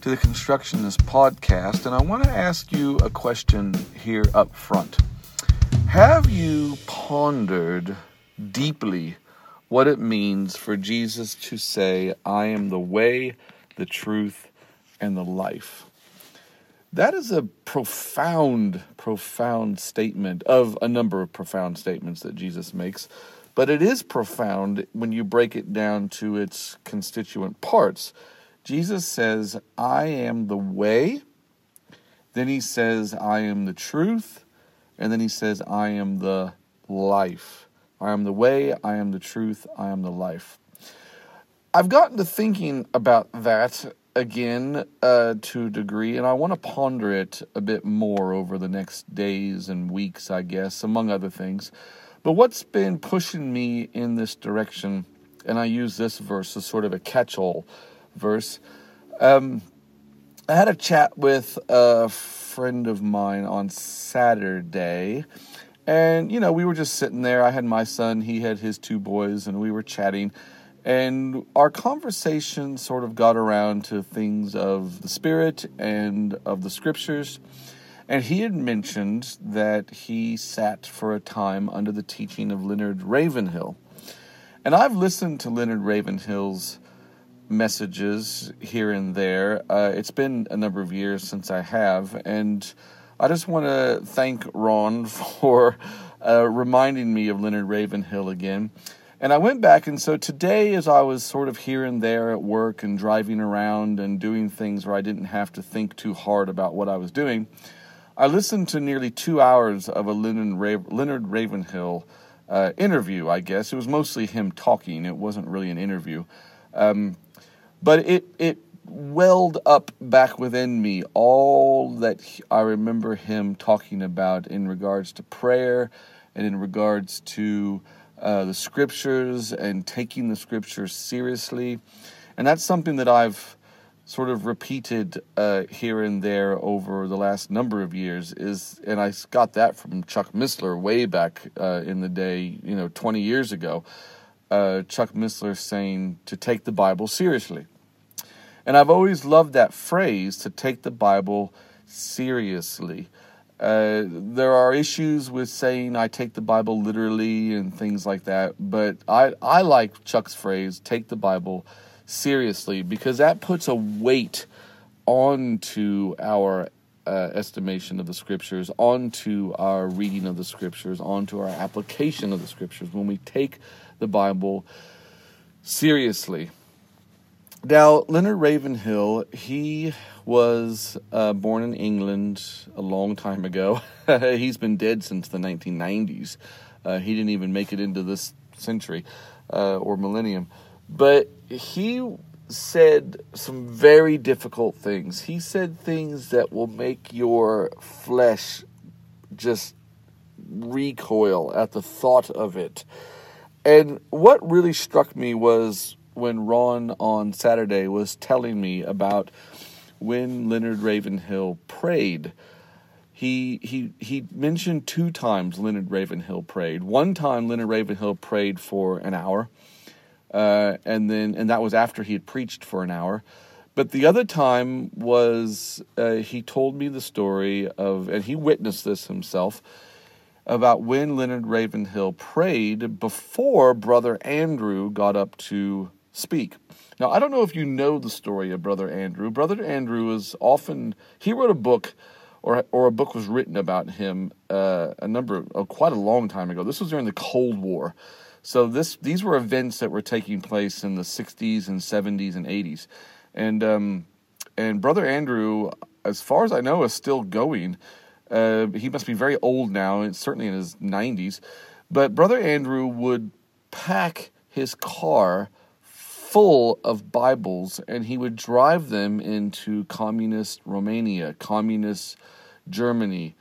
to the Constructionist Podcast, and I want to ask you a question here up front. Have you pondered deeply what it means for Jesus to say, "I am the way, the truth, and the life"? That is a profound statement of a number of profound statements that Jesus makes, but it is profound when you break it down to its constituent parts. Jesus says, "I am the way," then he says, "I am the truth," and then he says, "I am the life." I am the way, I am the truth, I am the life. I've gotten to thinking about that again to a degree, and I want to ponder it a bit more over the next days and weeks, I guess, among other things. But what's been pushing me in this direction, and I use this verse as sort of a catch-all verse. I had a chat with a friend of mine on Saturday, and we were just sitting there. I had my son, he had his two boys, and we were chatting, and our conversation sort of got around to things of the Spirit and of the Scriptures, and he had mentioned that he sat for a time under the teaching of Leonard Ravenhill, and I've listened to Leonard Ravenhill's messages here and there. It's been a number of years since I have, and I just want to thank Ron for reminding me of Leonard Ravenhill again. And I went back, and so today, as I was sort of here and there at work and driving around and doing things where I didn't have to think too hard about what I was doing, I listened to nearly 2 hours of a Leonard Ravenhill interview, I guess. It was mostly him talking. It wasn't really an interview. But it welled up back within me all that I remember him talking about in regards to prayer and in regards to the Scriptures and taking the Scriptures seriously. And that's something that I've sort of repeated here and there over the last number of years. And I got that from Chuck Missler way back in the day, 20 years ago. Chuck Missler saying to take the Bible seriously. And I've always loved that phrase, to take the Bible seriously. There are issues with saying I take the Bible literally and things like that, but I like Chuck's phrase, take the Bible seriously, because that puts a weight onto our estimation of the Scriptures, onto our reading of the Scriptures, onto our application of the Scriptures when we take the Bible seriously. Now, Leonard Ravenhill, he was born in England a long time ago. He's been dead since the 1990s. He didn't even make it into this century or millennium. But he said some very difficult things. He said things that will make your flesh just recoil at the thought of it. And what really struck me was when Ron on Saturday was telling me about when Leonard Ravenhill prayed. He mentioned 2 times Leonard Ravenhill prayed. One time Leonard Ravenhill prayed for an hour. And that was after he had preached for an hour. But the other time was he told me the story of, and he witnessed this himself, about when Leonard Ravenhill prayed before Brother Andrew got up to speak. Now, I don't know if you know the story of Brother Andrew. Brother Andrew is often, he wrote a book, or a book was written about him quite a long time ago. This was during the Cold War. So these were events that were taking place in the 60s and 70s and 80s. And Brother Andrew, as far as I know, is still going. He must be very old now, and certainly in his 90s. But Brother Andrew would pack his car full of Bibles, and he would drive them into communist Romania, communist Germany,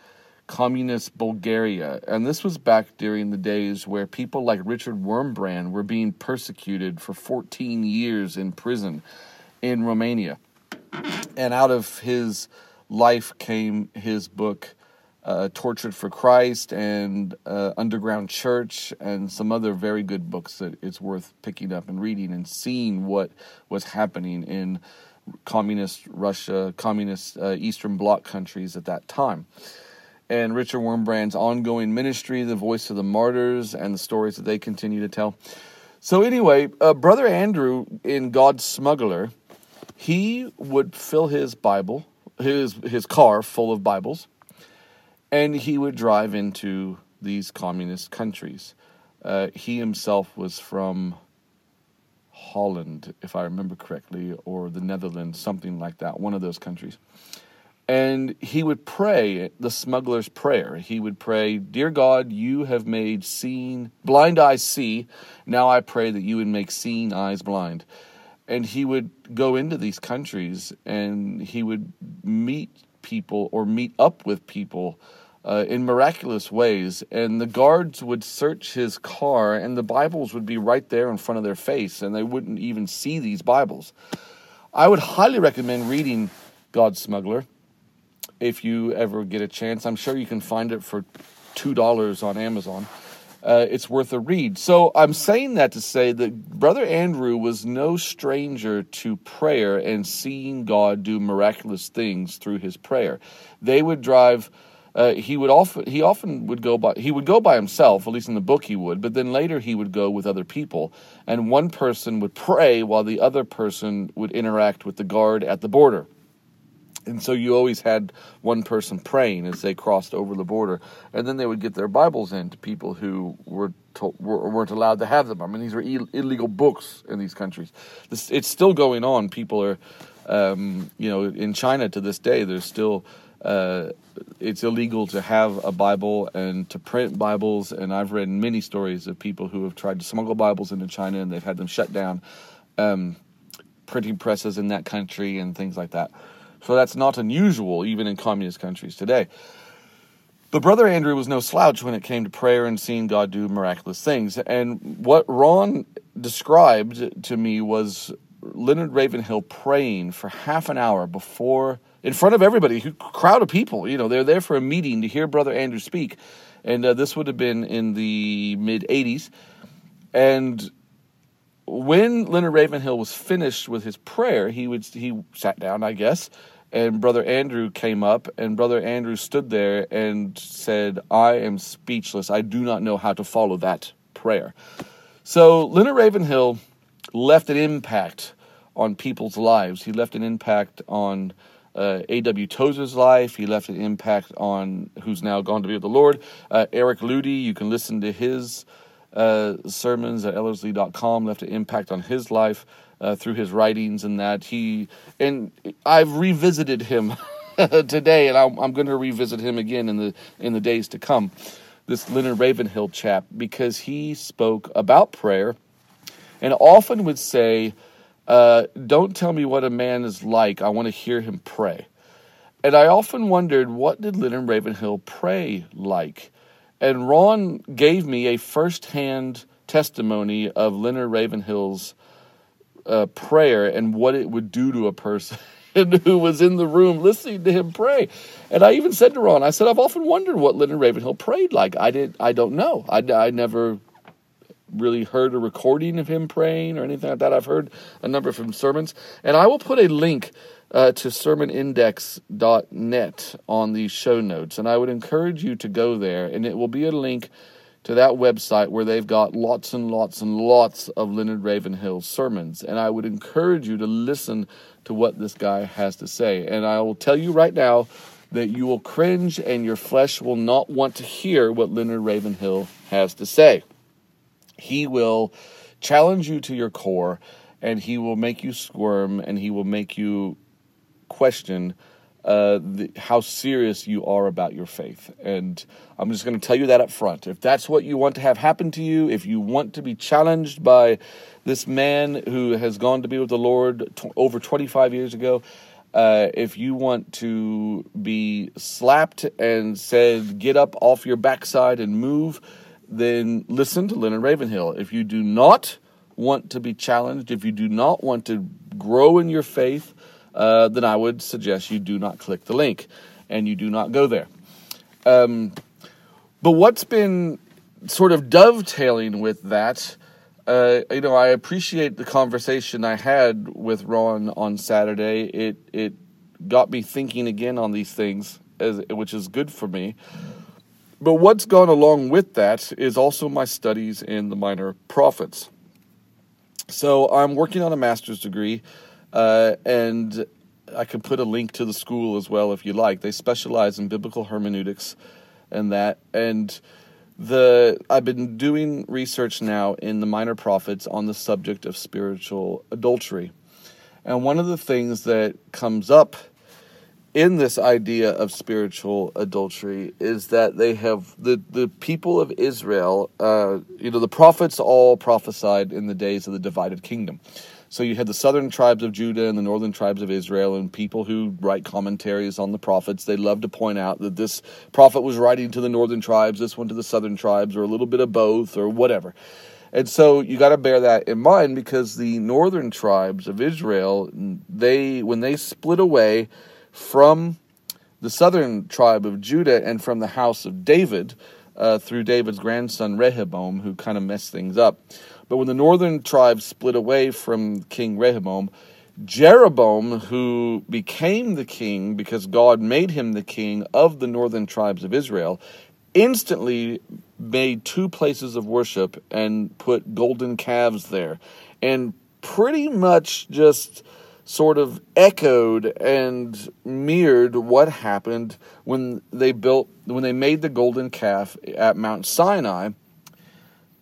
communist Bulgaria. And this was back during the days where people like Richard Wurmbrand were being persecuted for 14 years in prison in Romania. And out of his life came his book, Tortured for Christ, and Underground Church, and some other very good books that it's worth picking up and reading and seeing what was happening in communist Russia, communist Eastern Bloc countries at that time. And Richard Wurmbrand's ongoing ministry, The Voice of the Martyrs, and the stories that they continue to tell. So anyway, Brother Andrew in God's Smuggler, he would fill his Bible, his car full of Bibles, and he would drive into these communist countries. He himself was from Holland, if I remember correctly, or the Netherlands, something like that, one of those countries. And he would pray the smuggler's prayer. He would pray, "Dear God, you have made blind eyes see. Now I pray that you would make seeing eyes blind." And he would go into these countries and he would meet people or meet up with people in miraculous ways. And the guards would search his car and the Bibles would be right there in front of their face and they wouldn't even see these Bibles. I would highly recommend reading God's Smuggler. If you ever get a chance, I'm sure you can find it for $2 on Amazon. It's worth a read. So I'm saying that to say that Brother Andrew was no stranger to prayer and seeing God do miraculous things through his prayer. They would drive. He would often go by himself, at least in the book he would, but then later he would go with other people. And one person would pray while the other person would interact with the guard at the border. And so you always had one person praying as they crossed over the border. And then they would get their Bibles in to people who weren't allowed to have them. I mean, these were illegal books in these countries. It's still going on. People are, in China to this day, there's still... it's illegal to have a Bible and to print Bibles. And I've read many stories of people who have tried to smuggle Bibles into China and they've had them shut down, printing presses in that country and things like that. So that's not unusual, even in communist countries today. But Brother Andrew was no slouch when it came to prayer and seeing God do miraculous things. And what Ron described to me was Leonard Ravenhill praying for half an hour before, in front of everybody, a crowd of people. You know, they're there for a meeting to hear Brother Andrew speak. And this would have been in the mid-'80s. And when Leonard Ravenhill was finished with his prayer, he sat down, I guess, and Brother Andrew came up, and Brother Andrew stood there and said, "I am speechless. I do not know how to follow that prayer." So Leonard Ravenhill left an impact on people's lives. He left an impact on A.W. Tozer's life. He left an impact on who's now gone to be with the Lord. Eric Ludy, you can listen to his sermons at Ellerslie.com, left an impact on his life through his writings and that. I've revisited him today, and I'm going to revisit him again in the days to come, this Leonard Ravenhill chap, because he spoke about prayer and often would say, "Don't tell me what a man is like. I want to hear him pray." And I often wondered, what did Leonard Ravenhill pray like? And Ron gave me a first-hand testimony of Leonard Ravenhill's prayer and what it would do to a person who was in the room listening to him pray. And I even said to Ron, I said, "I've often wondered what Leonard Ravenhill prayed like. I don't know. I never really heard a recording of him praying or anything like that. I've heard a number from sermons." And I will put a link to sermonindex.net on the show notes. And I would encourage you to go there, and it will be a link to that website where they've got lots and lots and lots of Leonard Ravenhill sermons. And I would encourage you to listen to what this guy has to say. And I will tell you right now that you will cringe and your flesh will not want to hear what Leonard Ravenhill has to say. He will challenge you to your core, and he will make you squirm, and he will make you question how serious you are about your faith. And I'm just going to tell you that up front. If that's what you want to have happen to you, if you want to be challenged by this man who has gone to be with the Lord over 25 years ago, if you want to be slapped and said, get up off your backside and move, then listen to Leonard Ravenhill. If you do not want to be challenged, if you do not want to grow in your faith, then I would suggest you do not click the link and you do not go there. But what's been sort of dovetailing with that, I appreciate the conversation I had with Ron on Saturday. It got me thinking again on these things, which is good for me. But what's gone along with that is also my studies in the minor prophets. So I'm working on a master's degree. And I can put a link to the school as well if you like. They specialize in biblical hermeneutics and that. And I've been doing research now in the minor prophets on the subject of spiritual adultery. And one of the things that comes up in this idea of spiritual adultery is that they have the people of Israel, the prophets all prophesied in the days of the divided kingdom. So you had the southern tribes of Judah and the northern tribes of Israel, and people who write commentaries on the prophets, they love to point out that this prophet was writing to the northern tribes, this one to the southern tribes, or a little bit of both, or whatever. And so you got to bear that in mind, because the northern tribes of Israel, when they split away from the southern tribe of Judah and from the house of David, through David's grandson Rehoboam, who kind of messed things up. But when the northern tribes split away from King Rehoboam, Jeroboam, who became the king because God made him the king of the northern tribes of Israel, instantly made two places of worship and put golden calves there, and pretty much just sort of echoed and mirrored what happened when they made the golden calf at Mount Sinai,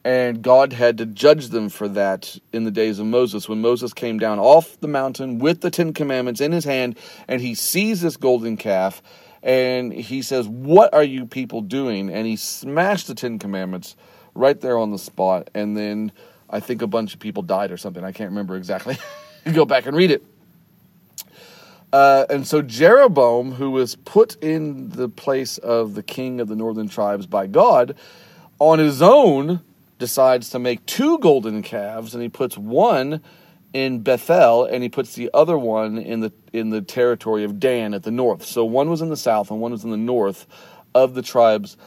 and God had to judge them for that in the days of Moses. When Moses came down off the mountain with the Ten Commandments in his hand, and he sees this golden calf, and he says, "What are you people doing?" And he smashed the Ten Commandments right there on the spot, and then I think a bunch of people died or something. I can't remember exactly. You go back and read it. And so Jeroboam, who was put in the place of the king of the northern tribes by God, on his own decides to make two golden calves, and he puts one in Bethel, and he puts the other one in the territory of Dan at the north. So one was in the south, and one was in the north of the tribes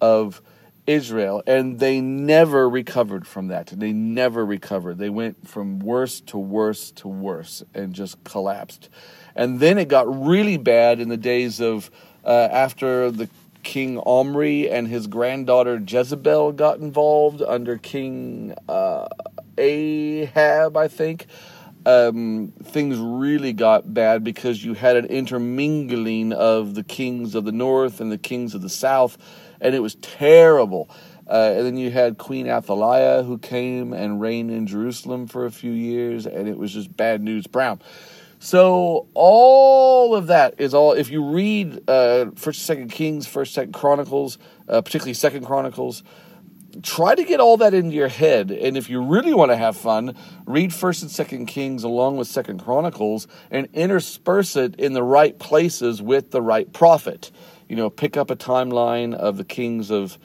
of Israel, and they never recovered from that. They never recovered. They went from worse to worse to worse and just collapsed. And then it got really bad in the days of after the King Omri and his granddaughter Jezebel got involved under King Ahab, I think. Things really got bad because you had an intermingling of the kings of the north and the kings of the south, and it was terrible. And then you had Queen Athaliah, who came and reigned in Jerusalem for a few years, and it was just bad news brown. So all of that is all. If you read 1st and 2nd Kings, 1st and 2nd Chronicles, particularly 2nd Chronicles, try to get all that into your head. And if you really want to have fun, read 1st and 2nd Kings along with 2nd Chronicles and intersperse it in the right places with the right prophet. Pick up a timeline of the kings of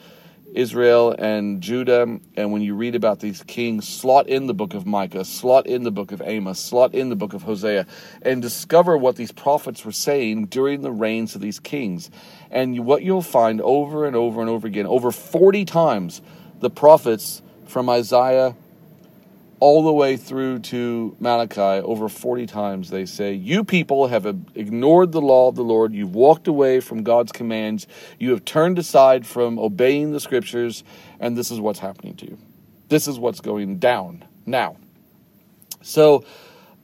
Israel and Judah, and when you read about these kings, slot in the book of Micah, slot in the book of Amos, slot in the book of Hosea, and discover what these prophets were saying during the reigns of these kings. And what you'll find over and over and over again, over 40 times, the prophets from Isaiah all the way through to Malachi, over 40 times they say, "You people have ignored the law of the Lord. You've walked away from God's commands. You have turned aside from obeying the scriptures, and this is what's happening to you. This is what's going down now." So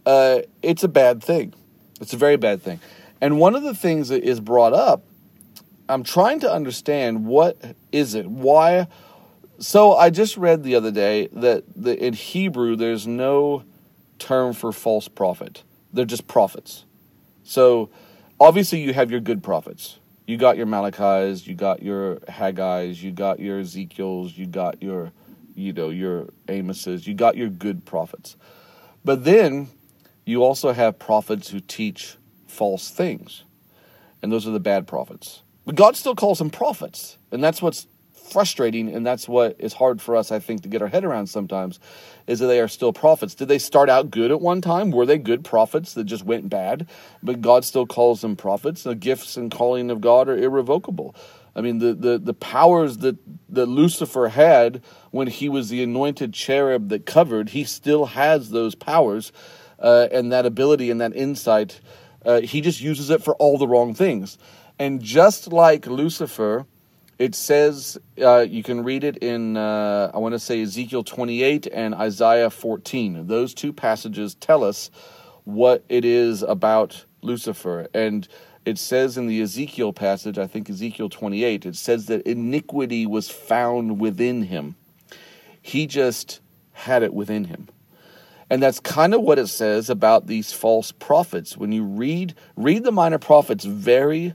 it's a bad thing. It's a very bad thing. And one of the things that is brought up, I'm trying to understand, what is it? Why? So I just read the other day that in Hebrew, there's no term for false prophet. They're just prophets. So Obviously, you have your good prophets. You got your Malachi's, you got your Haggai's, you got your Ezekiel's, you got your, your Amos's, you got your good prophets. But then you also have prophets who teach false things, and those are the bad prophets. But God still calls them prophets, and that's what's frustrating, and that's what is hard for us, I think, to get our head around sometimes, is that they are still prophets. Did they start out good at one time? Were they good prophets that just went bad? But God still calls them prophets. The gifts and calling of God are irrevocable. I mean, the powers that Lucifer had when he was the anointed cherub that covered, he still has those powers and that ability and that insight. He just uses it for all the wrong things. And just like Lucifer, it says, you can read it in, I want to say Ezekiel 28 and Isaiah 14. Those two passages tell us what it is about Lucifer. And it says in the Ezekiel passage, I think Ezekiel 28, it says that iniquity was found within him. He just had it within him. And that's kind of what it says about these false prophets. When you read the minor prophets very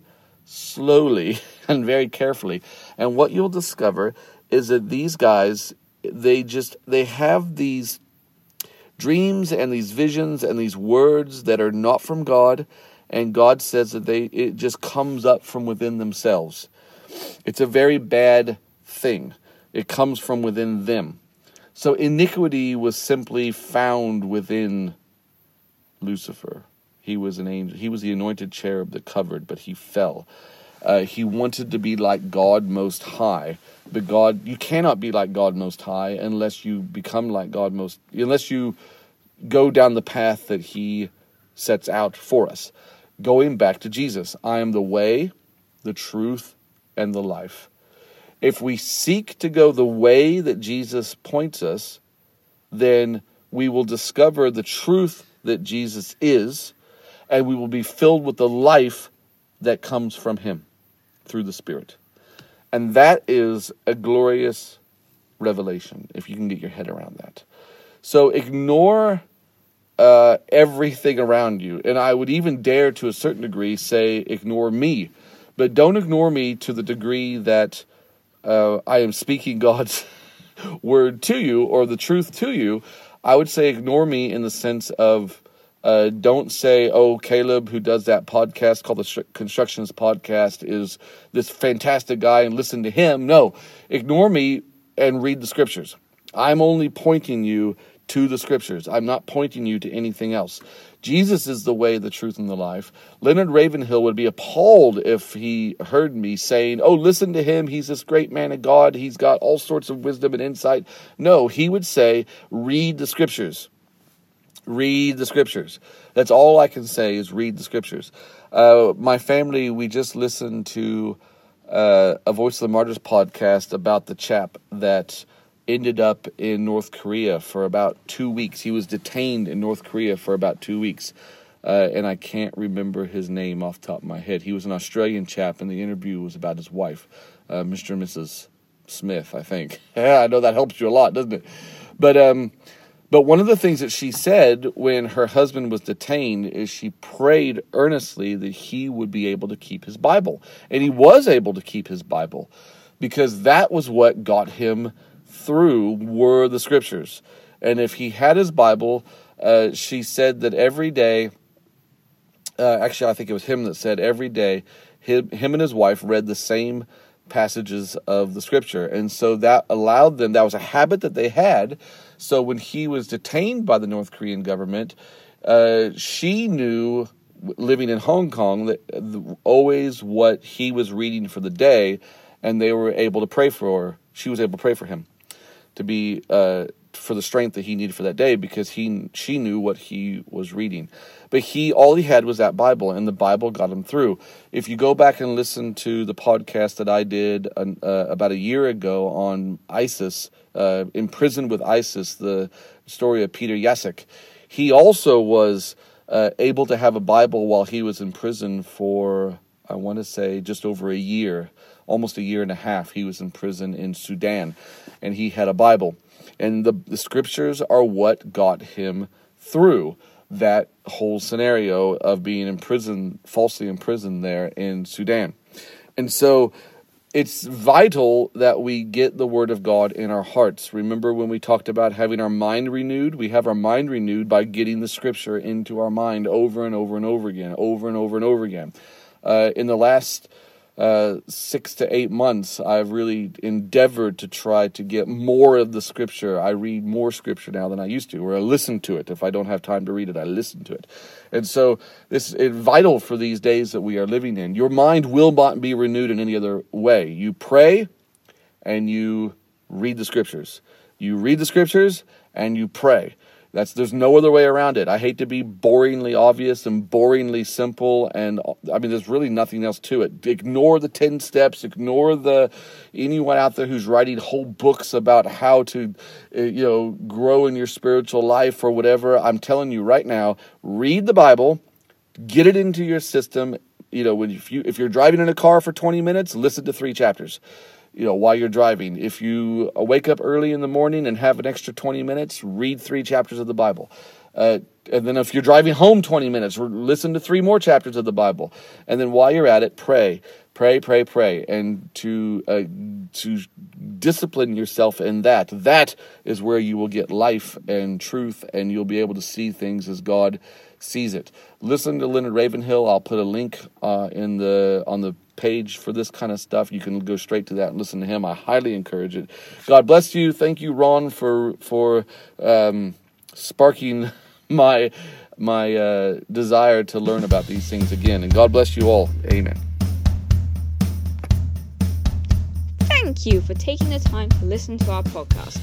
slowly and very carefully, and what you'll discover is that these guys, they have these dreams and these visions and these words that are not from God, and God says that it just comes up from within themselves. It's a very bad thing. It comes from within them. So iniquity was simply found within Lucifer. He was an angel. He was the anointed cherub that covered, but he fell. He wanted to be like God Most High, but you cannot be like God Most High unless you become like God Most, unless you go down the path that he sets out for us. Going back to Jesus, I am the way, the truth, and the life. If we seek to go the way that Jesus points us, then we will discover the truth that Jesus is, and we will be filled with the life that comes from him through the Spirit. And that is a glorious revelation, if you can get your head around that. So ignore everything around you. And I would even dare, to a certain degree, say, ignore me. But don't ignore me to the degree that I am speaking God's word to you or the truth to you. I would say ignore me in the sense of don't say, oh, Caleb, who does that podcast called the Constructions Podcast, is this fantastic guy and listen to him. No, ignore me and read the scriptures. I'm only pointing you to the scriptures. I'm not pointing you to anything else. Jesus is the way, the truth, and the life. Leonard Ravenhill would be appalled if he heard me saying, oh, listen to him. He's this great man of God. He's got all sorts of wisdom and insight. No, he would say, read the scriptures. Read the scriptures. That's all I can say is read the scriptures. My family, we just listened to a Voice of the Martyrs podcast about the chap that ended up in North Korea for about 2 weeks. He was detained in North Korea for about 2 weeks. And I can't remember his name off the top of my head. He was an Australian chap, and the interview was about his wife, Mr. and Mrs. Smith, I think. Yeah, I know that helps you a lot, doesn't it? But one of the things that she said when her husband was detained is she prayed earnestly that he would be able to keep his Bible. And he was able to keep his Bible because that was what got him through were the scriptures. And if he had his Bible, she said that every day, actually I think it was him that said every day, him and his wife read the same passages of the scripture. And so that allowed them, that was a habit that they had. So when he was detained by the North Korean government, she knew, living in Hong Kong, that always what he was reading for the day, and they were able to pray for, she was able to pray for him to be, for the strength that he needed for that day, because she knew what he was reading. But all he had was that Bible, and the Bible got him through. If you go back and listen to the podcast that I did about a year ago on ISIS, in prison with ISIS, the story of Peter Yasek, he also was able to have a Bible while he was in prison for, I want to say, just over a year, almost a year and a half. He was in prison in Sudan, and he had a Bible. And the scriptures are what got him through. that whole scenario of being imprisoned, falsely imprisoned there in Sudan. And so it's vital that we get the Word of God in our hearts. Remember when we talked about having our mind renewed? We have our mind renewed by getting the Scripture into our mind over and over and over again, over and over and over again. In the last 6 to 8 months, I've really endeavored to try to get more of the Scripture. I read more Scripture now than I used to, or I listen to it. If I don't have time to read it, I listen to it. And so this is vital for these days that we are living in. Your mind will not be renewed in any other way. You pray and you read the Scriptures. You read the Scriptures and you pray. There's no other way around it. I hate to be boringly obvious and boringly simple, and I mean, there's really nothing else to it. Ignore the 10 steps. Ignore anyone out there who's writing whole books about how to, grow in your spiritual life or whatever. I'm telling you right now, read the Bible, get it into your system. If you're driving in a car for 20 minutes, listen to 3 chapters. While you're driving. If you wake up early in the morning and have an extra 20 minutes, read 3 chapters of the Bible. And then if you're driving home 20 minutes, listen to 3 more chapters of the Bible. And then while you're at it, pray, pray, pray, pray. And to discipline yourself in that. That is where you will get life and truth, and you'll be able to see things as God sees it. Listen to Leonard Ravenhill. I'll put a link on the page for this kind of stuff. You can go straight to that and listen to him. I highly encourage it. God bless you. Thank you, Ron, for sparking my desire to learn about these things again. And God bless you all. Amen. Thank you for taking the time to listen to our podcast.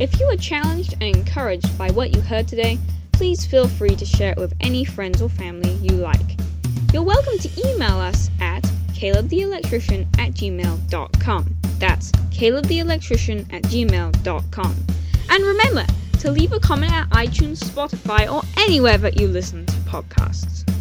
If you were challenged and encouraged by what you heard today, please feel free to share it with any friends or family you like. You're welcome to email us at calebtheelectrician@gmail.com. That's calebtheelectrician@gmail.com. And remember to leave a comment at iTunes, Spotify, or anywhere that you listen to podcasts.